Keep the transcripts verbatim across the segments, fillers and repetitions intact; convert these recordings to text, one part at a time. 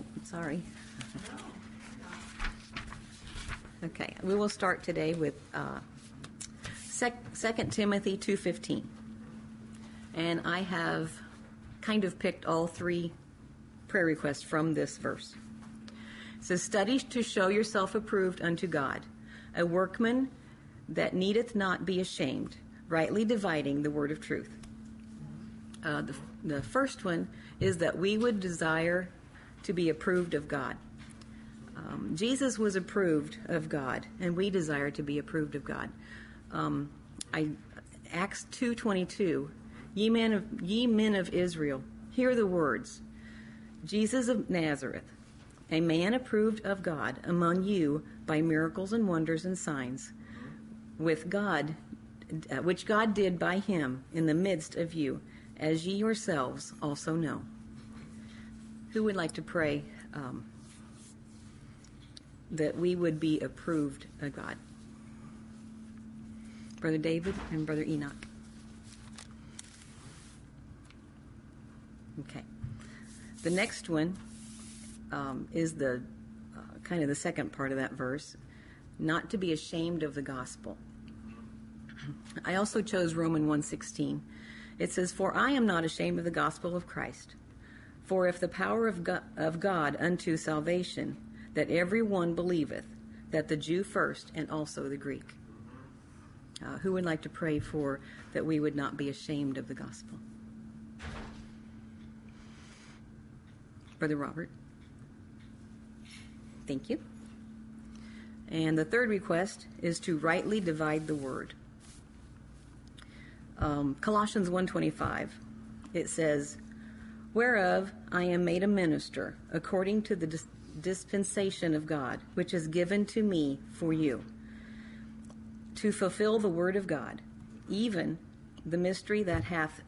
Oh, sorry. Okay, we will start today with uh, Second Timothy two fifteen. And I have kind of picked all three prayer requests from this verse. It says, study to show yourself approved unto God, a workman that needeth not be ashamed, rightly dividing the word of truth. Uh, the, the first one is that we would desire to be approved of God. Um, Jesus was approved of God, and we desire to be approved of God. Um, I, Acts two twenty-two, ye men of, ye men of Israel, hear the words, Jesus of Nazareth, a man approved of God among you by miracles and wonders and signs, with God, uh, which God did by him in the midst of you, as ye yourselves also know. Who would like to pray um, that we would be approved of God? Brother David and Brother Enoch. Okay. The next one um, is the uh, kind of the second part of that verse, not to be ashamed of the gospel. I also chose Romans one sixteen. It says, for I am not ashamed of the gospel of Christ. For if the power of God, of God unto salvation, that every one believeth, that the Jew first and also the Greek. Uh, who would like to pray for that we would not be ashamed of the gospel? Brother Robert. Thank you. And the third request is to rightly divide the word. Um, Colossians one twenty-five, it says, whereof I am made a minister according to the dis- dispensation of God, which is given to me for you, to fulfill the word of God, even the mystery that hath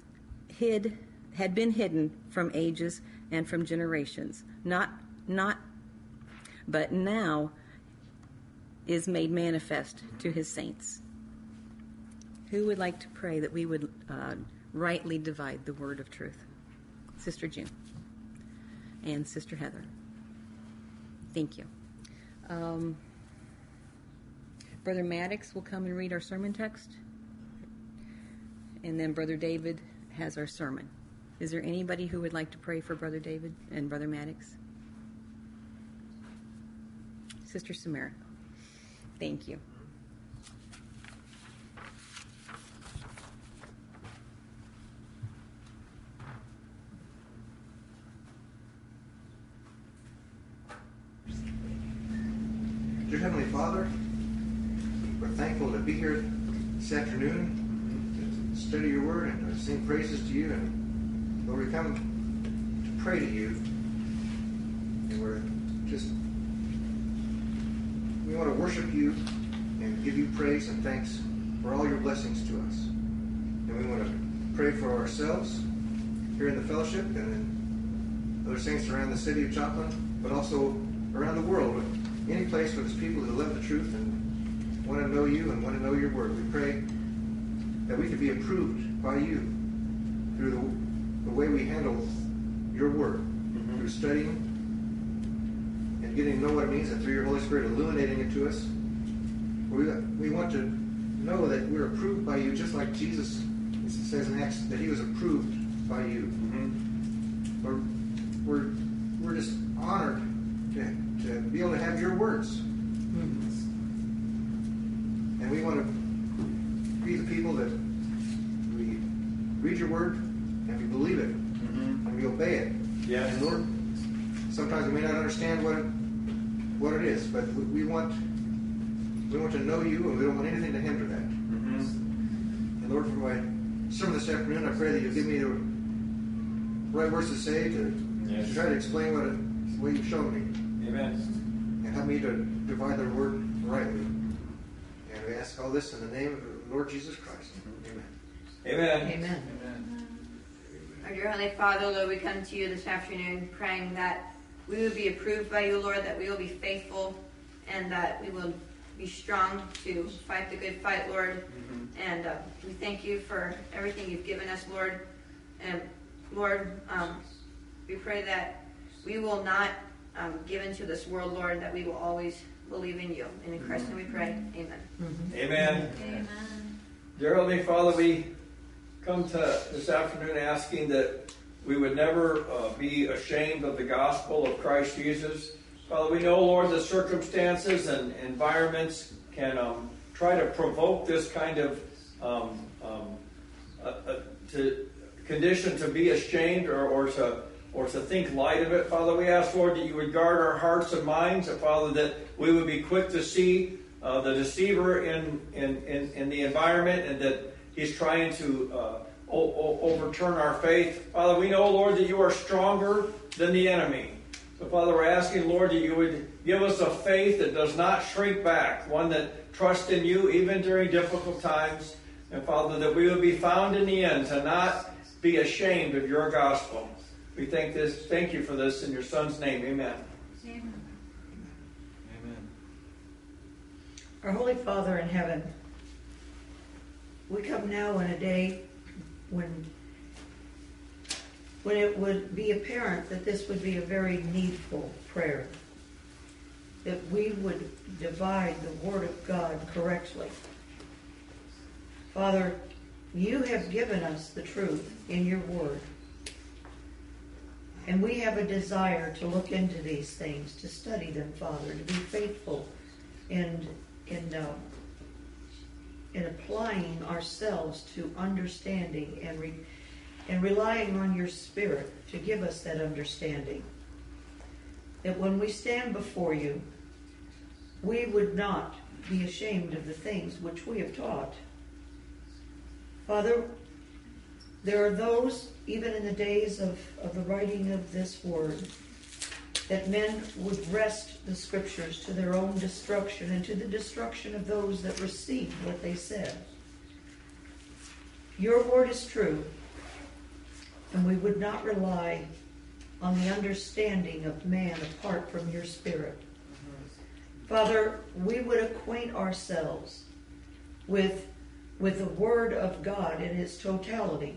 hid had been hidden from ages and from generations, not not but now is made manifest to his saints. Who would like to pray that we would uh, rightly divide the word of truth? Sister June and Sister Heather. Thank you. Um, Brother Maddox will come and read our sermon text. And then Brother David has our sermon. Is there anybody who would like to pray for Brother David and Brother Maddox? Sister Samara. Thank you. Dear Heavenly Father, we're thankful to be here this afternoon to study your word and to sing praises to you. And Lord, we come to pray to you. And we're just, we want to worship you and give you praise and thanks for all your blessings to us. And we want to pray for ourselves here in the fellowship and in other saints around the city of Joplin, but also around the world. Any place where there's people who love the truth and want to know you and want to know your word. We pray that we could be approved by you through the, the way we handle your word, mm-hmm. through studying and getting to know what it means, and through your Holy Spirit illuminating it to us. We, we want to know that we're approved by you, just like Jesus, as it says in Acts, that he was approved by you. Mm-hmm. We're, we're, we're just honored to to be able to have your words. Mm-hmm. And we want to be the people that we read your word and we believe it, mm-hmm. and we obey it. Yes. And Lord, sometimes we may not understand what it, what it is, but we want we want to know you, and we don't want anything to hinder that. Mm-hmm. And Lord, for my sermon this afternoon, I pray that you'll give me the right words to say to, yes. to try to explain what, it, what you've shown me. Amen. And help me to divide the word rightly. And we ask all this in the name of the Lord Jesus Christ. Amen. Amen. Amen. Amen. Our dear Heavenly Father, Lord, we come to you this afternoon praying that we will be approved by you, Lord, that we will be faithful, and that we will be strong to fight the good fight, Lord. Mm-hmm. And uh, we thank you for everything you've given us, Lord. And Lord, um, we pray that we will not um, given to this world, Lord, that we will always believe in you. And in Christ's name we pray. Amen. Mm-hmm. Amen. Amen. Dear Heavenly Father, we come to this afternoon asking that we would never uh, be ashamed of the gospel of Christ Jesus. Father, we know, Lord, that circumstances and environments can um, try to provoke this kind of um, um, uh, uh, to condition to be ashamed or, or to or to think light of it. Father, we ask, Lord, that you would guard our hearts and minds, and Father, that we would be quick to see uh, the deceiver in, in, in, in the environment, and that he's trying to uh, o- o- overturn our faith. Father, we know, Lord, that you are stronger than the enemy. So, Father, we're asking, Lord, that you would give us a faith that does not shrink back, one that trusts in you even during difficult times. And, Father, that we would be found in the end to not be ashamed of your gospel. We thank this. Thank you for this in your Son's name. Amen. Amen. Amen. Our Holy Father in heaven, we come now in a day when when it would be apparent that this would be a very needful prayer, that we would divide the Word of God correctly. Father, you have given us the truth in your Word. And we have a desire to look into these things, to study them, Father, to be faithful in, in, uh, in applying ourselves to understanding and, re- and relying on your Spirit to give us that understanding. That when we stand before you, we would not be ashamed of the things which we have taught. Father, there are those, even in the days of, of the writing of this word, that men would wrest the scriptures to their own destruction and to the destruction of those that received what they said. Your word is true, and we would not rely on the understanding of man apart from your Spirit. Father, we would acquaint ourselves with, with the word of God in its totality,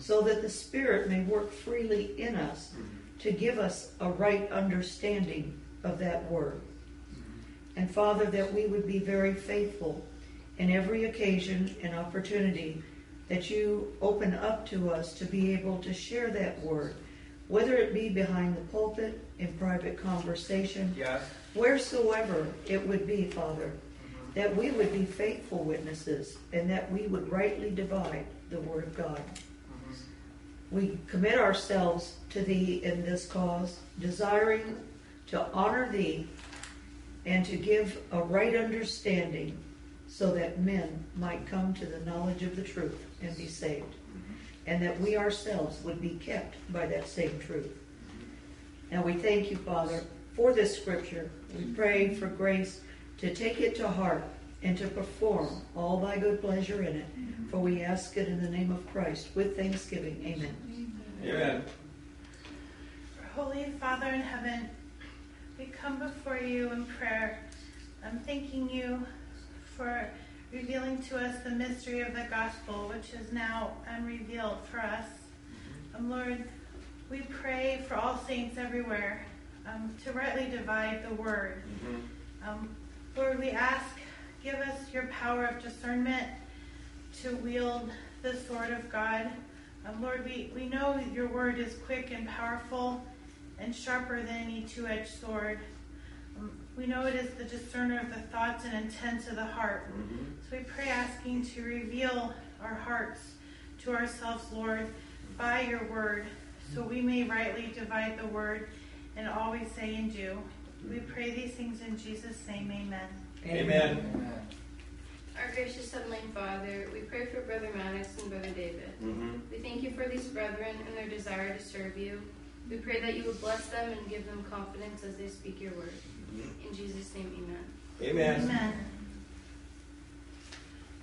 so that the Spirit may work freely in us to give us a right understanding of that word. And Father, that we would be very faithful in every occasion and opportunity that you open up to us to be able to share that word, whether it be behind the pulpit, in private conversation, yes, wheresoever it would be, Father, that we would be faithful witnesses and that we would rightly divide the word of God. We commit ourselves to thee in this cause, desiring to honor thee and to give a right understanding so that men might come to the knowledge of the truth and be saved, and that we ourselves would be kept by that same truth. Now we thank you, Father, for this scripture. We pray for grace to take it to heart and to perform all thy good pleasure in it. For we ask it in the name of Christ, with thanksgiving. Amen. Amen. Amen. Holy Father in heaven, we come before you in prayer. I'm thanking you for revealing to us the mystery of the gospel, which is now unrevealed for us. Um, Lord, we pray for all saints everywhere um, to rightly divide the word. Um, Lord, we ask, give us your power of discernment to wield the sword of God. Um, Lord, we, we know your word is quick and powerful and sharper than any two-edged sword. Um, we know it is the discerner of the thoughts and intents of the heart. Mm-hmm. So we pray asking to reveal our hearts to ourselves, Lord, by your word, so we may rightly divide the word in all we say and do. We pray these things in Jesus' name, amen. Amen. Amen. Our gracious Heavenly Father, we pray for Brother Maddox and Brother David. Mm-hmm. We thank you for these brethren and their desire to serve you. We pray that you will bless them and give them confidence as they speak your word. In Jesus' name, amen. Amen. Amen.